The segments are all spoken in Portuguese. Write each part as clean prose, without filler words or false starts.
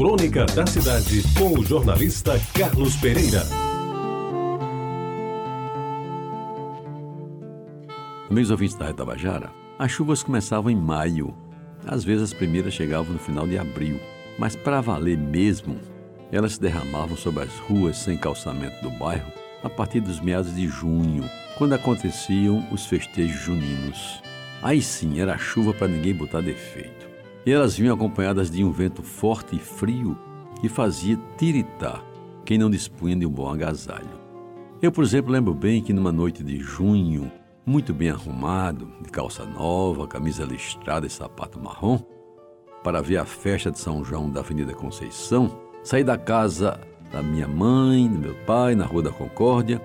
Crônica da Cidade, com o jornalista Carlos Pereira. Meus ouvintes da Itabajara, as chuvas começavam em maio. Às vezes as primeiras chegavam no final de abril, mas para valer mesmo, elas se derramavam sobre as ruas sem calçamento do bairro a partir dos meados de junho, quando aconteciam os festejos juninos. Aí sim, era chuva para ninguém botar defeito. E elas vinham acompanhadas de um vento forte e frio que fazia tiritar quem não dispunha de um bom agasalho. Eu, por exemplo, lembro bem que numa noite de junho, muito bem arrumado, de calça nova, camisa listrada e sapato marrom, para ver a festa de São João da Avenida Conceição, saí da casa da minha mãe, do meu pai, na Rua da Concórdia.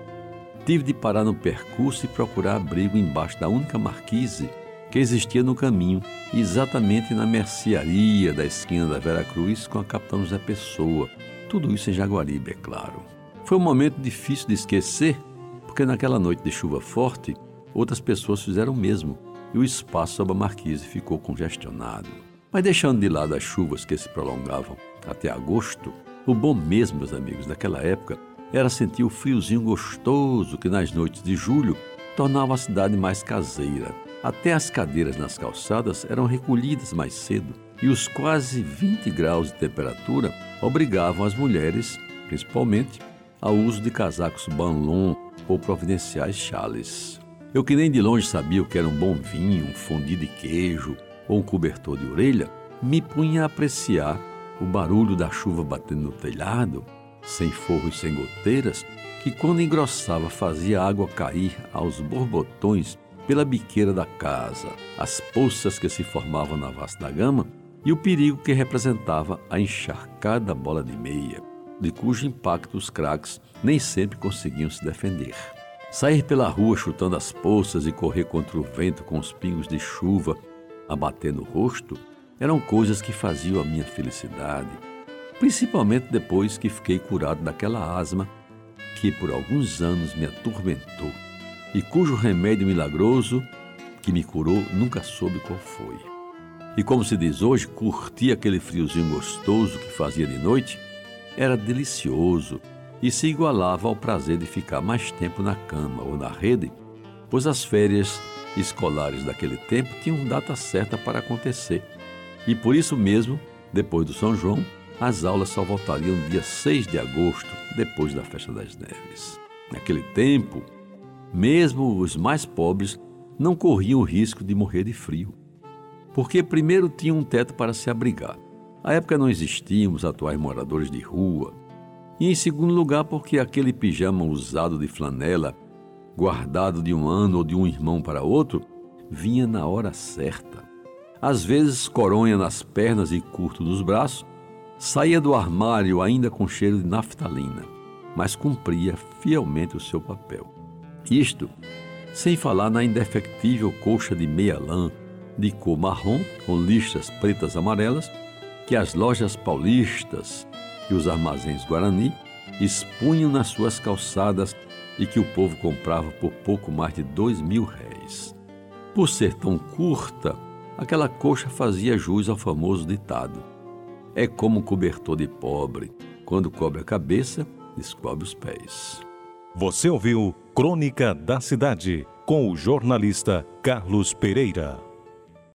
Tive de parar no percurso e procurar abrigo embaixo da única marquise que existia no caminho, exatamente na mercearia da esquina da Vera Cruz com a Capitão José Pessoa. Tudo isso em Jaguaribe, é claro. Foi um momento difícil de esquecer, porque naquela noite de chuva forte, outras pessoas fizeram o mesmo e o espaço sob a marquise ficou congestionado. Mas deixando de lado as chuvas que se prolongavam até agosto, o bom mesmo, meus amigos, daquela época era sentir o friozinho gostoso que nas noites de julho tornava a cidade mais caseira. Até as cadeiras nas calçadas eram recolhidas mais cedo e os quase 20 graus de temperatura obrigavam as mulheres, principalmente, ao uso de casacos banlon ou providenciais chales. Eu, que nem de longe sabia o que era um bom vinho, um fondue de queijo ou um cobertor de orelha, me punha a apreciar o barulho da chuva batendo no telhado, sem forro e sem goteiras, que quando engrossava fazia a água cair aos borbotões pela biqueira da casa, as poças que se formavam na vasta gama e o perigo que representava a encharcada bola de meia, de cujo impacto os craques nem sempre conseguiam se defender. Sair pela rua chutando as poças e correr contra o vento com os pingos de chuva abatendo o rosto eram coisas que faziam a minha felicidade, principalmente depois que fiquei curado daquela asma que por alguns anos me atormentou e cujo remédio milagroso que me curou nunca soube qual foi. E como se diz hoje, curti aquele friozinho gostoso que fazia de noite, era delicioso e se igualava ao prazer de ficar mais tempo na cama ou na rede, pois as férias escolares daquele tempo tinham data certa para acontecer. E por isso mesmo, depois do São João, as aulas só voltariam no dia 6 de agosto, depois da Festa das Neves. Naquele tempo, mesmo os mais pobres não corriam o risco de morrer de frio, porque primeiro tinham um teto para se abrigar. À época não existiam os atuais moradores de rua. E em segundo lugar, porque aquele pijama usado de flanela, guardado de um ano ou de um irmão para outro, vinha na hora certa. Às vezes, coronha nas pernas e curto nos braços, saía do armário ainda com cheiro de naftalina, mas cumpria fielmente o seu papel. Isto sem falar na indefectível colcha de meia lã de cor marrom com listras pretas amarelas que as lojas paulistas e os armazéns Guarani expunham nas suas calçadas e que o povo comprava por pouco mais de R$2.000. Por ser tão curta, aquela colcha fazia jus ao famoso ditado: é como um cobertor de pobre, quando cobre a cabeça, descobre os pés. Você ouviu Crônica da Cidade, com o jornalista Carlos Pereira.